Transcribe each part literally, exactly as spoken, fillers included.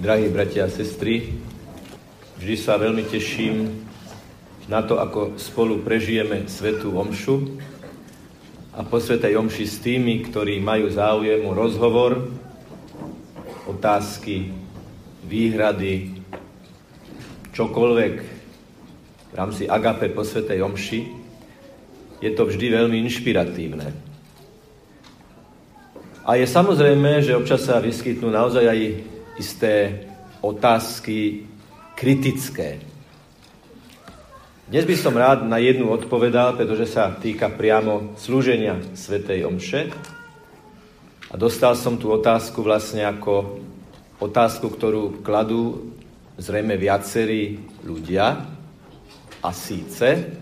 Drahí bratia a sestry, vždy sa veľmi teším na to, ako spolu prežijeme svätú omšu a po svätej omši s tými, ktorí majú záujem o rozhovor, otázky, výhrady, čokoľvek v rámci agape po svätej omši, je to vždy veľmi inšpiratívne. A je samozrejme, že občas sa vyskytnú naozaj aj isté otázky kritické. Dnes by som rád na jednu odpovedal, pretože sa týka priamo slúženia svätej omše. A dostal som tú otázku vlastne ako otázku, ktorú kladú zrejme viacerí ľudia. A síce,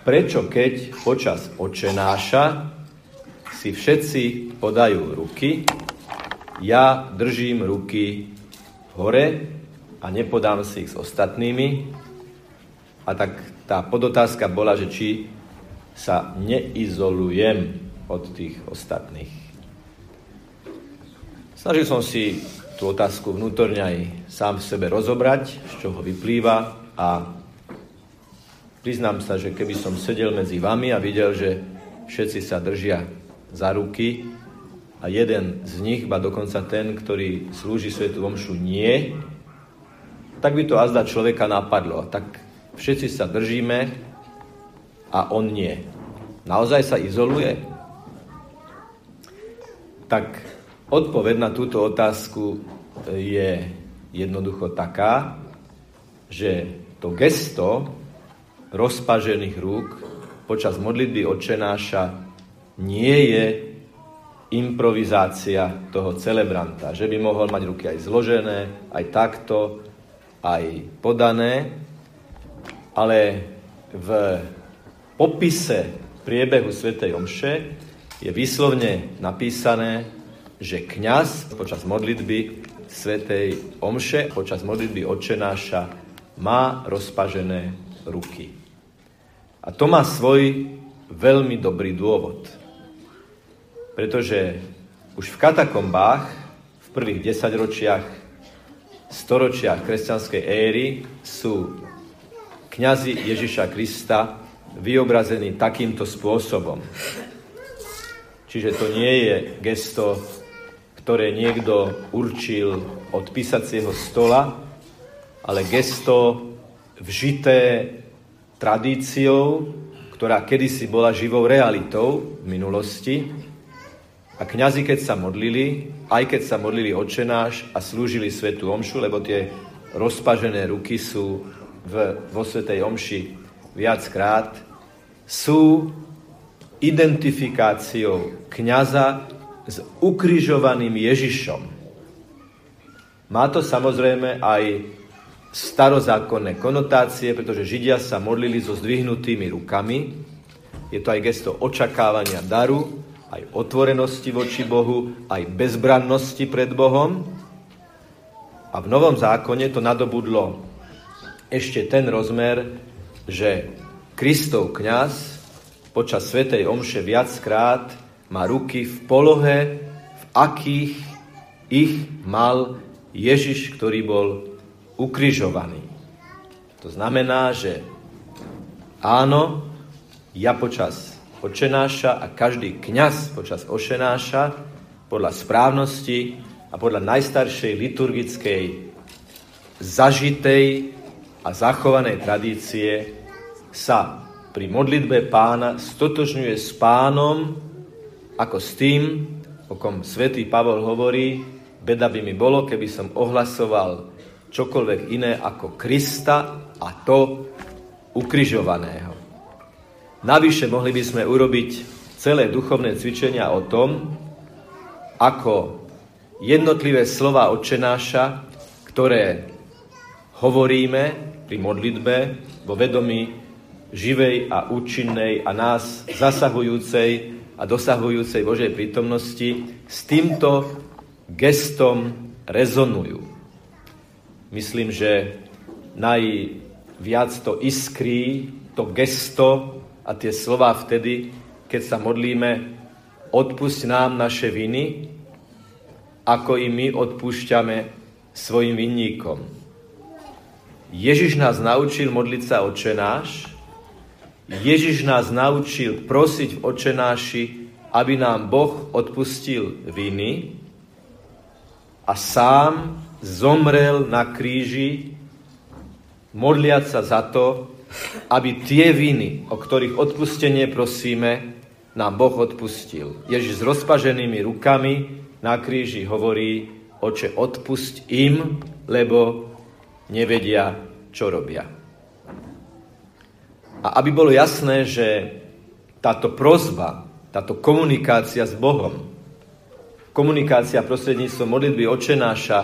prečo keď počas Otčenáša si všetci podajú ruky, ja držím ruky hore a nepodám si ich s ostatnými. A tak tá podotázka bola, že či sa neizolujem od tých ostatných. Snažil som si tú otázku vnútorne aj sám v sebe rozobrať, z čoho vyplýva, a priznám sa, že keby som sedel medzi vami a videl, že všetci sa držia za ruky, a jeden z nich, ba dokonca ten, ktorý slúži svätú omšu, nie, tak by to azda človeka napadlo. Tak všetci sa držíme a on nie. Naozaj sa izoluje? Tak odpoveď na túto otázku je jednoducho taká, že to gesto rozpažených rúk počas modlitby Otčenáša nie je improvizácia toho celebranta, že by mohol mať ruky aj zložené, aj takto, aj podané, ale v popise priebehu svätej omše je vyslovne napísané, že kňaz počas modlitby svätej omše, počas modlitby Otčenáša má rozpažené ruky. A to má svoj veľmi dobrý dôvod. Pretože už v katakombách, v prvých desaťročiach, storočiach kresťanskej éry sú kňazi Ježiša Krista vyobrazení takýmto spôsobom. Čiže to nie je gesto, ktoré niekto určil od písacieho stola, ale gesto vžité tradíciou, ktorá kedysi bola živou realitou v minulosti. A kňazi, keď sa modlili, aj keď sa modlili Otčenáš a slúžili svätú omšu, lebo tie rozpažené ruky sú v, vo svätej omši viackrát, sú identifikáciou kňaza s ukrižovaným Ježišom. Má to samozrejme aj starozákonné konotácie, pretože Židia sa modlili so zdvihnutými rukami. Je to aj gesto očakávania daru, aj otvorenosti voči Bohu, aj bezbrannosti pred Bohom. A v Novom zákone to nadobudlo ešte ten rozmer, že Kristov kňaz počas svätej omše viackrát má ruky v polohe, v akých ich mal Ježiš, ktorý bol ukrižovaný. To znamená, že áno, ja počas Otčenáša a každý kňaz počas Otčenáša podľa správnosti a podľa najstaršej liturgickej zažitej a zachovanej tradície sa pri modlitbe Pána stotožňuje s Pánom ako s tým, o kom svätý Pavol hovorí: beda by mi bolo, keby som ohlasoval čokoľvek iné ako Krista, a to ukrižovaného. Navyše mohli by sme urobiť celé duchovné cvičenia o tom, ako jednotlivé slova Otčenáša, ktoré hovoríme pri modlitbe vo vedomí živej a účinnej a nás zasahujúcej a dosahujúcej Božej prítomnosti, s týmto gestom rezonujú. Myslím, že najviac to iskrí, to gesto a tie slová vtedy, keď sa modlíme: odpusť nám naše viny, ako i my odpúšťame svojim vinníkom. Ježiš nás naučil modliť sa Otče náš. Ježiš nás naučil prosiť v Otče náši, aby nám Boh odpustil viny a sám zomrel na kríži, modliať sa za to, aby tie viny, o ktorých odpustenie prosíme, nám Boh odpustil. Ježiš s rozpaženými rukami na kríži hovorí: Oče, odpusť im, lebo nevedia, čo robia. A aby bolo jasné, že táto prosba, táto komunikácia s Bohom, komunikácia prostredníctvom modlitby Otče náša,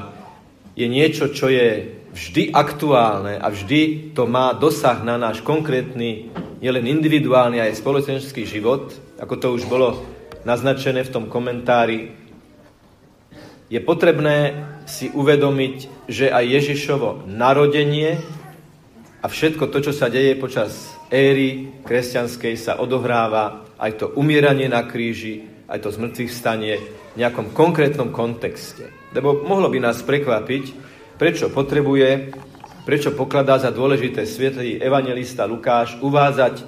je niečo, čo je vždy aktuálne a vždy to má dosah na náš konkrétny, nielen individuálny, aj spoločenský život, ako to už bolo naznačené v tom komentári. Je potrebné si uvedomiť, že aj Ježišovo narodenie a všetko to, čo sa deje počas éry kresťanskej, sa odohráva, aj to umieranie na kríži, aj to zmrtvých vstanie v nejakom konkrétnom kontexte. Lebo mohlo by nás prekvapiť, prečo potrebuje, prečo pokladá za dôležité svätý evanjelista Lukáš uvádzať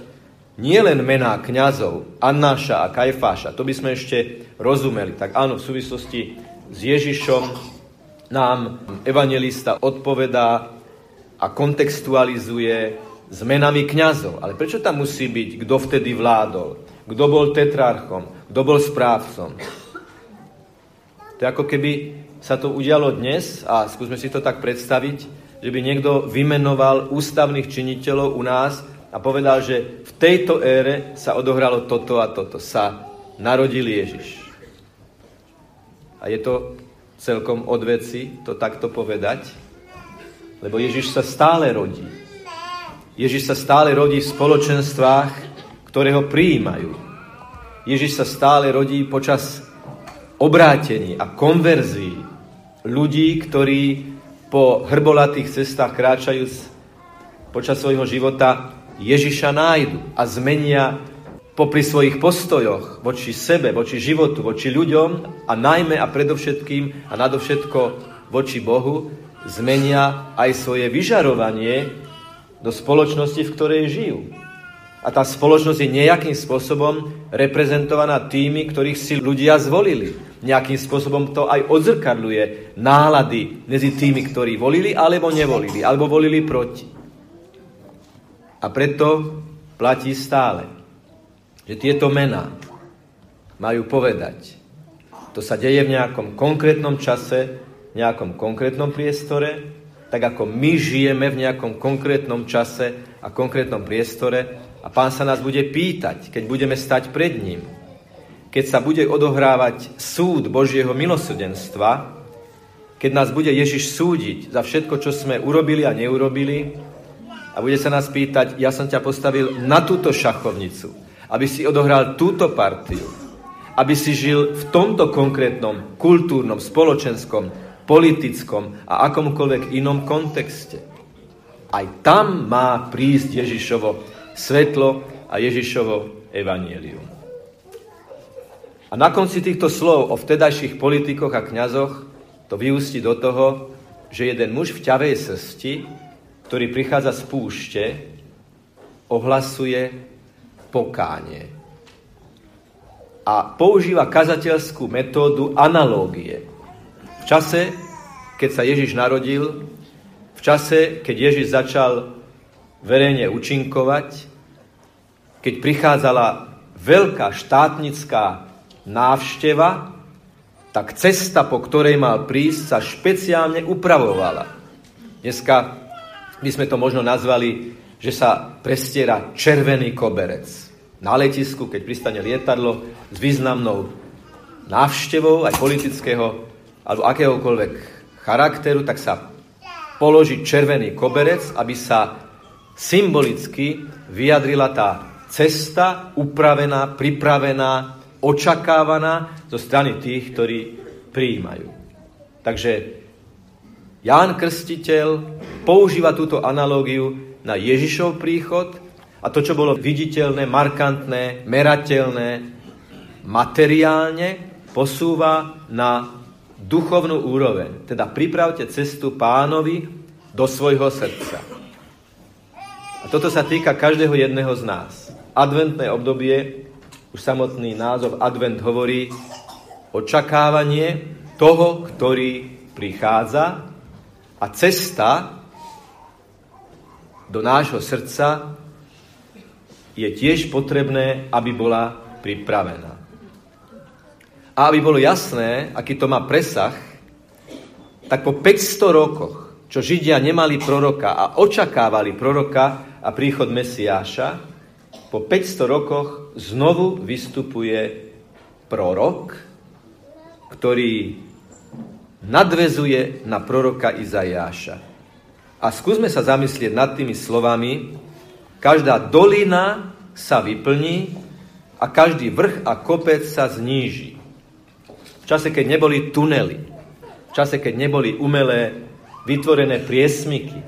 nielen mená kňazov Annáša a Kajfáša, to by sme ešte rozumeli. Tak áno, v súvislosti s Ježišom nám evanjelista odpovedá a kontextualizuje s menami kňazov. Ale prečo tam musí byť, kto vtedy vládol, kto bol tetrarchom, kto bol správcom? To je ako keby sa to udialo dnes, a skúsme si to tak predstaviť, že by niekto vymenoval ústavných činiteľov u nás a povedal, že v tejto ére sa odohralo toto a toto. Sa narodil Ježiš. A je to celkom od veci to takto povedať, lebo Ježiš sa stále rodí. Ježiš sa stále rodí v spoločenstvách, ktoré ho prijímajú. Ježiš sa stále rodí počas obrátení a konverzií ľudí, ktorí po hrbolatých cestách kráčajú počas svojho života, Ježiša nájdu a zmenia popri svojich postojoch voči sebe, voči životu, voči ľuďom a najmä a predovšetkým a nadovšetko voči Bohu zmenia aj svoje vyžarovanie do spoločnosti, v ktorej žijú. A tá spoločnosť je nejakým spôsobom reprezentovaná tými, ktorých si ľudia zvolili. Nejakým spôsobom to aj odzrkadluje nálady medzi tými, ktorí volili alebo nevolili, alebo volili proti. A preto platí stále, že tieto mená majú povedať. To sa deje v nejakom konkrétnom čase, v nejakom konkrétnom priestore, tak ako my žijeme v nejakom konkrétnom čase a konkrétnom priestore. A Pán sa nás bude pýtať, keď budeme stať pred ním. Keď sa bude odohrávať súd Božieho milosrdenstva, keď nás bude Ježiš súdiť za všetko, čo sme urobili a neurobili, a bude sa nás pýtať: ja som ťa postavil na túto šachovnicu, aby si odohral túto partiu, aby si žil v tomto konkrétnom kultúrnom, spoločenskom, politickom a akomkoľvek inom kontexte. Aj tam má prísť Ježišovo svetlo a Ježišovo evanjelium. A na konci týchto slov o vtedajších politikoch a kňazoch to vyústi do toho, že jeden muž v ťavej srsti, ktorý prichádza z púšte, ohlasuje pokánie. A používa kazateľskú metódu analógie. V čase, keď sa Ježiš narodil, v čase, keď Ježiš začal verejne účinkovať, keď prichádzala veľká štátnická návšteva, tak cesta, po ktorej mal prísť, sa špeciálne upravovala. Dneska by sme to možno nazvali, že sa prestiera červený koberec. Na letisku, keď pristane lietadlo s významnou návštevou aj politického alebo akéhokoľvek charakteru, tak sa položí červený koberec, aby sa symbolicky vyjadrila tá cesta upravená, pripravená, očakávaná zo strany tých, ktorí prijímajú. Takže Ján Krstiteľ používa túto analógiu na Ježišov príchod a to, čo bolo viditeľné, markantné, merateľné, materiálne, posúva na duchovnú úroveň. Teda pripravte cestu Pánovi do svojho srdca. A toto sa týka každého jedného z nás. Adventné obdobie, už samotný názov advent hovorí očakávanie toho, ktorý prichádza, a cesta do nášho srdca je tiež potrebné, aby bola pripravená. A aby bolo jasné, aký to má presah, tak po päťsto rokoch, čo Židia nemali proroka a očakávali proroka a príchod Mesiáša, po päťsto rokoch znovu vystupuje prorok, ktorý nadväzuje na proroka Izaiáša. A skúsme sa zamyslieť nad tými slovami: každá dolina sa vyplní a každý vrch a kopec sa zníži. V čase, keď neboli tunely, v čase, keď neboli umelé vytvorené priesmyky,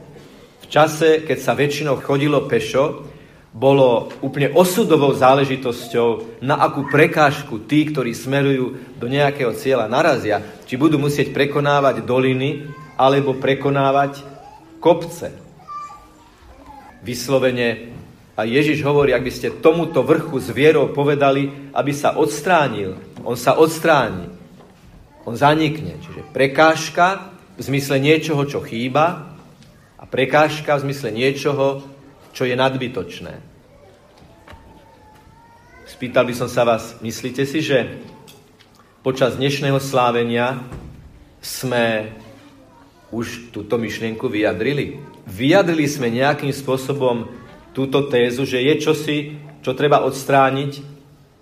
v čase, keď sa väčšinou chodilo pešo, bolo úplne osudovou záležitosťou, na akú prekážku tí, ktorí smerujú do nejakého cieľa, narazia. Či budú musieť prekonávať doliny, alebo prekonávať kopce. Vyslovene, a Ježiš hovorí, ak by ste tomuto vrchu s vierou povedali, aby sa odstránil, on sa odstráni, on zanikne. Čiže prekážka v zmysle niečoho, čo chýba, a prekážka v zmysle niečoho, čo je nadbytočné. Spýtal by som sa vás, myslíte si, že počas dnešného slávenia sme už túto myšlienku vyjadrili? Vyjadrili sme nejakým spôsobom túto tézu, že je čosi, čo treba odstrániť,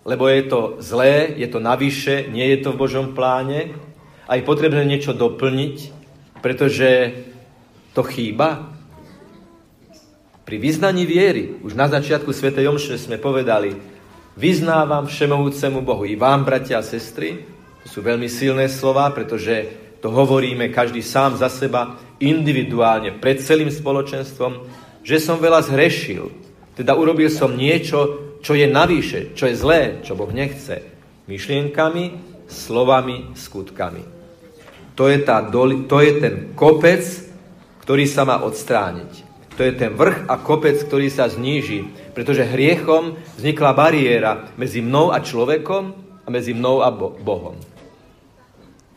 lebo je to zlé, je to navyše, nie je to v Božom pláne a je potrebné niečo doplniť, pretože to chýba? Pri vyznaní viery, už na začiatku svätej omše sme povedali: vyznávam všemohúcemu Bohu. I vám, bratia a sestry, to sú veľmi silné slová, pretože to hovoríme každý sám za seba, individuálne, pred celým spoločenstvom, že som veľa zhrešil. Teda urobil som niečo, čo je navyše, čo je zlé, čo Boh nechce. Myšlienkami, slovami, skutkami. To je tá doli, to je ten kopec, ktorý sa má odstrániť. To je ten vrch a kopec, ktorý sa zníži, pretože hriechom vznikla bariéra medzi mnou a človekom a medzi mnou a Bohom.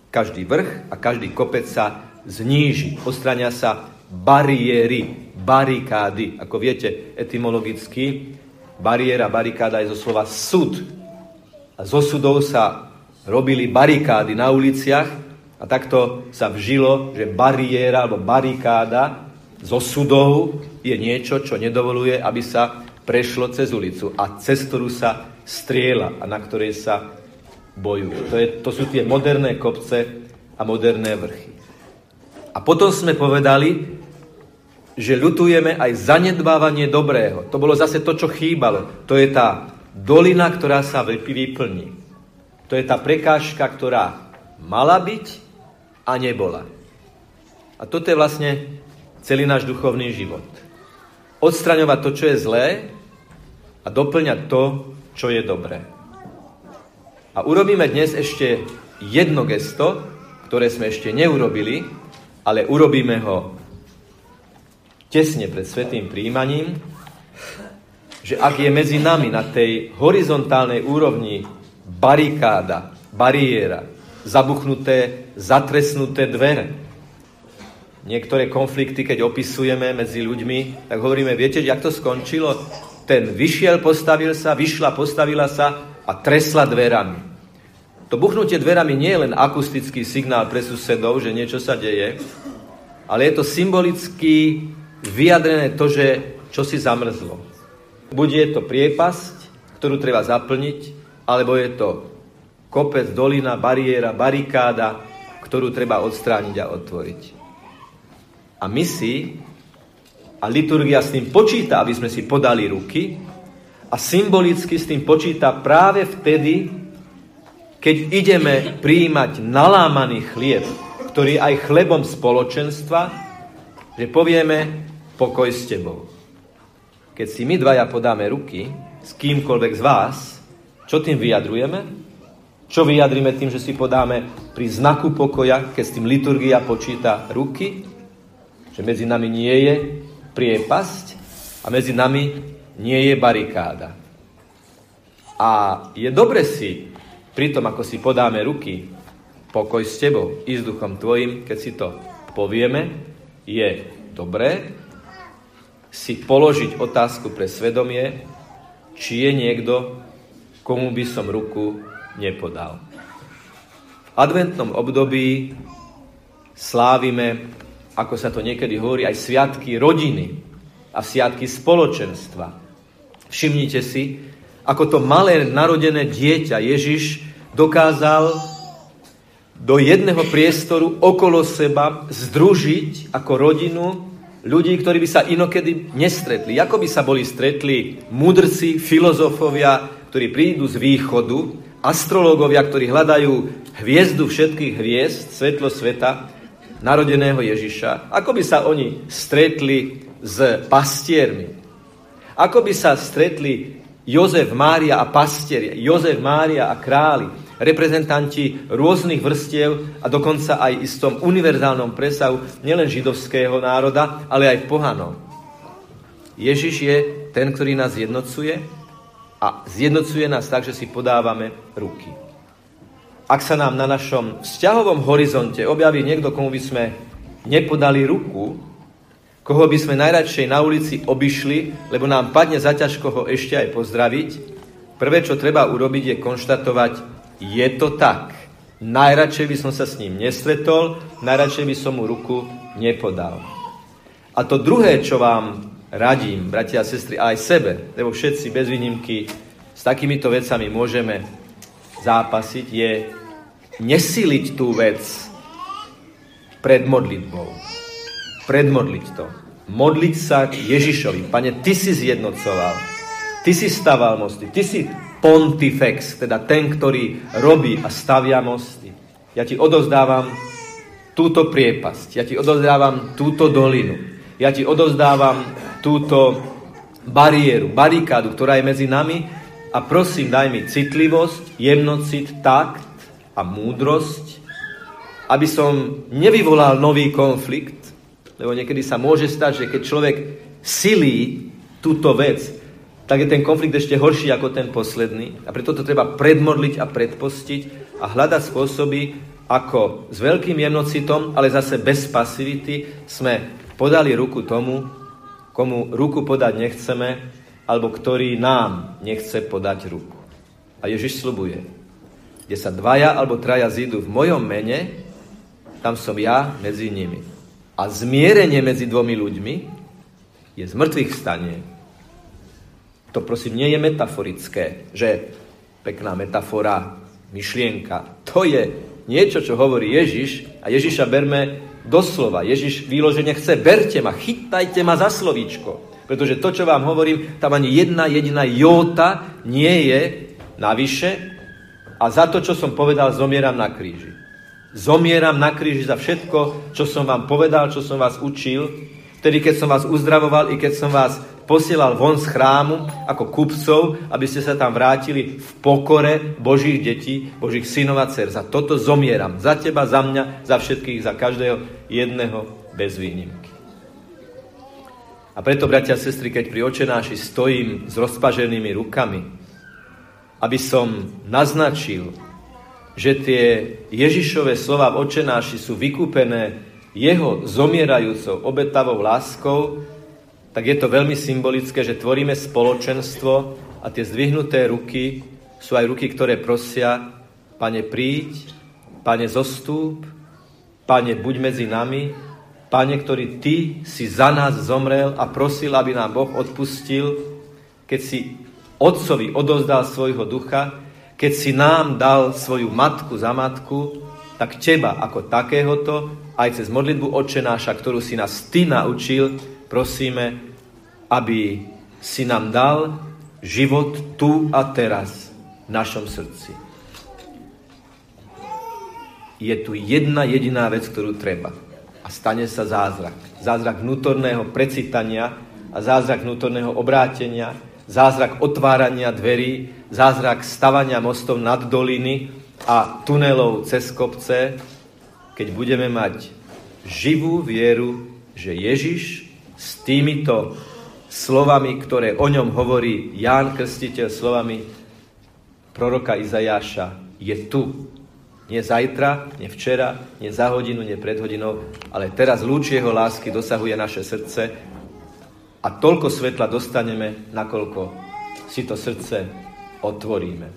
Každý vrch a každý kopec sa zníži. Odstránia sa bariéry, barikády. Ako viete, etymologicky bariéra, barikáda je zo slova sud. A zo sudov sa robili barikády na uliciach a takto sa vžilo, že bariéra alebo barikáda zo sudov je niečo, čo nedovoluje, aby sa prešlo cez ulicu a cez ktorú sa strieľa a na ktorej sa bojuje. To, je, to sú tie moderné kopce a moderné vrchy. A potom sme povedali, že ľutujeme aj zanedbávanie dobrého. To bolo zase to, čo chýbalo. To je tá dolina, ktorá sa vyplní. To je tá prekážka, ktorá mala byť a nebola. A toto je vlastne celý náš duchovný život. Odstraňovať to, čo je zlé, a doplňať to, čo je dobré. A urobíme dnes ešte jedno gesto, ktoré sme ešte neurobili, ale urobíme ho tesne pred svätým prijímaním, že ak je medzi nami na tej horizontálnej úrovni barikáda, bariéra, zabuchnuté, zatresnuté dvere. Niektoré konflikty, keď opisujeme medzi ľuďmi, tak hovoríme, viete, jak to skončilo? Ten vyšiel, postavil sa, vyšla, postavila sa a tresla dverami. To buchnutie dverami nie je len akustický signál pre susedov, že niečo sa deje, ale je to symbolicky vyjadrené to, že čo si zamrzlo. Buď je to priepasť, ktorú treba zaplniť, alebo je to kopec, dolina, bariéra, barikáda, ktorú treba odstrániť a otvoriť. A my si, a liturgia s tým počíta, aby sme si podali ruky, a symbolicky s tým počíta práve vtedy, keď ideme prijímať nalámaný chlieb, ktorý aj chlebom spoločenstva, že povieme pokoj s tebou. Keď si my dvaja podáme ruky s kýmkoľvek z vás, čo tým vyjadrujeme? Čo vyjadríme tým, že si podáme pri znaku pokoja, keď s tým liturgia počíta ruky, že medzi nami nie je priepasť a medzi nami nie je barikáda. A je dobre si, pri tom, ako si podáme ruky, pokoj s tebou i s duchom tvojim, keď si to povieme, je dobré si položiť otázku pre svedomie, či je niekto, komu by som ruku nepodal. V adventnom období slávime, ako sa to niekedy hovorí, aj sviatky rodiny a sviatky spoločenstva. Všimnite si, ako to malé narodené dieťa Ježiš dokázal do jedného priestoru okolo seba združiť ako rodinu ľudí, ktorí by sa inokedy nestretli. Ako by sa boli stretli mudrci, filozofovia, ktorí prídu z východu, astrológovia, ktorí hľadajú hviezdu všetkých hviezd, svetlo sveta, narodeného Ježiša. Ako by sa oni stretli s pastiermi? Ako by sa stretli Jozef, Mária a pastieri, Jozef, Mária a králi, reprezentanti rôznych vrstiev a dokonca aj istom univerzálnom presahu nielen židovského národa, ale aj pohanov. Ježiš je ten, ktorý nás jednocuje a zjednocuje nás tak, že si podávame ruky. Ak sa nám na našom vzťahovom horizonte objaví niekto, komu by sme nepodali ruku, koho by sme najradšej na ulici obišli, lebo nám padne zaťažko ho ešte aj pozdraviť, prvé, čo treba urobiť, je konštatovať, je to tak. Najradšej by som sa s ním nestretol, najradšej by som mu ruku nepodal. A to druhé, čo vám radím, bratia a sestry, aj sebe, lebo všetci bez výnimky s takýmito vecami môžeme zápasiť, je nesiliť tú vec pred modlitbou. Predmodliť to. Modliť sa k Ježišovi. Pane, ty si zjednocoval, ty si staval mosty, ty si pontifex, teda ten, ktorý robí a stavia mosty. Ja ti odovzdávam túto priepasť, ja ti odovzdávam túto dolinu, ja ti odovzdávam túto bariéru, barikádu, ktorá je medzi nami a prosím, daj mi citlivosť, jemnocit, takt a múdrosť, aby som nevyvolal nový konflikt, lebo niekedy sa môže stať, že keď človek silí túto vec, tak je ten konflikt ešte horší ako ten posledný a preto to treba predmodliť a predpostiť a hľadať spôsoby, ako s veľkým jemnocitom, ale zase bez pasivity sme podali ruku tomu, komu ruku podať nechceme, alebo ktorý nám nechce podať ruku. A Ježiš sľubuje, kde sa dvaja alebo traja zídu v mojom mene, tam som ja medzi nimi. A zmierenie medzi dvomi ľuďmi je zmŕtvychvstanie. To prosím nie je metaforické, že pekná metafora, myšlienka. To je niečo, čo hovorí Ježiš a Ježiša berme doslova, Ježiš výložene chce, berte ma, chytajte ma za slovíčko. Pretože to, čo vám hovorím, tam ani jedna jediná jóta nie je navyše a za to, čo som povedal, zomieram na kríži. Zomieram na kríži za všetko, čo som vám povedal, čo som vás učil, vtedy, keď som vás uzdravoval i keď som vás posielal von z chrámu ako kupcov, aby ste sa tam vrátili v pokore Božích detí, Božích synov a dcer. Za toto zomieram. Za teba, za mňa, za všetkých, za každého jedného bez výnimky. A preto, bratia a sestry, keď pri Očenáši stojím s rozpaženými rukami, aby som naznačil, že tie Ježišove slova v Očenáši sú vykúpené jeho zomierajúcou obetavou láskou, tak je to veľmi symbolické, že tvoríme spoločenstvo a tie zdvihnuté ruky sú aj ruky, ktoré prosia Pane, príď, Pane, zostúp, Pane, buď medzi nami, Pane, ktorý Ty si za nás zomrel a prosil, aby nám Boh odpustil, keď si Otcovi odovzdal svojho ducha, keď si nám dal svoju matku za matku, tak Teba ako takéhoto, aj cez modlitbu Otčenáša, ktorú si nás Ty naučil, prosíme, aby si nám dal život tu a teraz v našom srdci. Je tu jedna jediná vec, ktorú treba. A stane sa zázrak. Zázrak vnútorného precitania a zázrak vnútorného obrátenia, zázrak otvárania dverí, zázrak stavania mostov nad doliny a tunelov cez kopce, keď budeme mať živú vieru, že Ježiš s týmito slovami, ktoré o ňom hovorí Ján Krstiteľ, slovami proroka Izajáša, je tu. Nie zajtra, nie včera, nie za hodinu, nie pred hodinou, ale teraz lúč jeho lásky dosahuje naše srdce a toľko svetla dostaneme, nakoľko si to srdce otvoríme.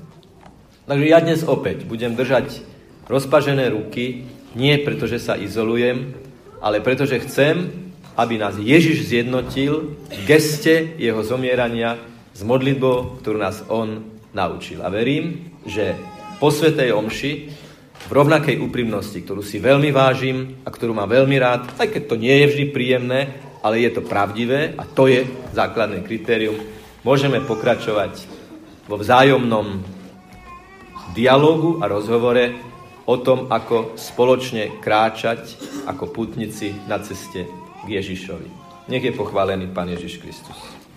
Takže ja dnes opäť budem držať rozpažené ruky, nie pretože sa izolujem, ale pretože chcem, aby nás Ježiš zjednotil v geste jeho zomierania s modlitbou, ktorú nás on naučil. A verím, že po svätej omši v rovnakej úprimnosti, ktorú si veľmi vážim a ktorú mám veľmi rád, aj keď to nie je vždy príjemné, ale je to pravdivé a to je základné kritérium. Môžeme pokračovať vo vzájomnom dialogu a rozhovore o tom, ako spoločne kráčať ako putnici na ceste k Ježišovi. Nech je pochválený Pán Ježiš Kristus.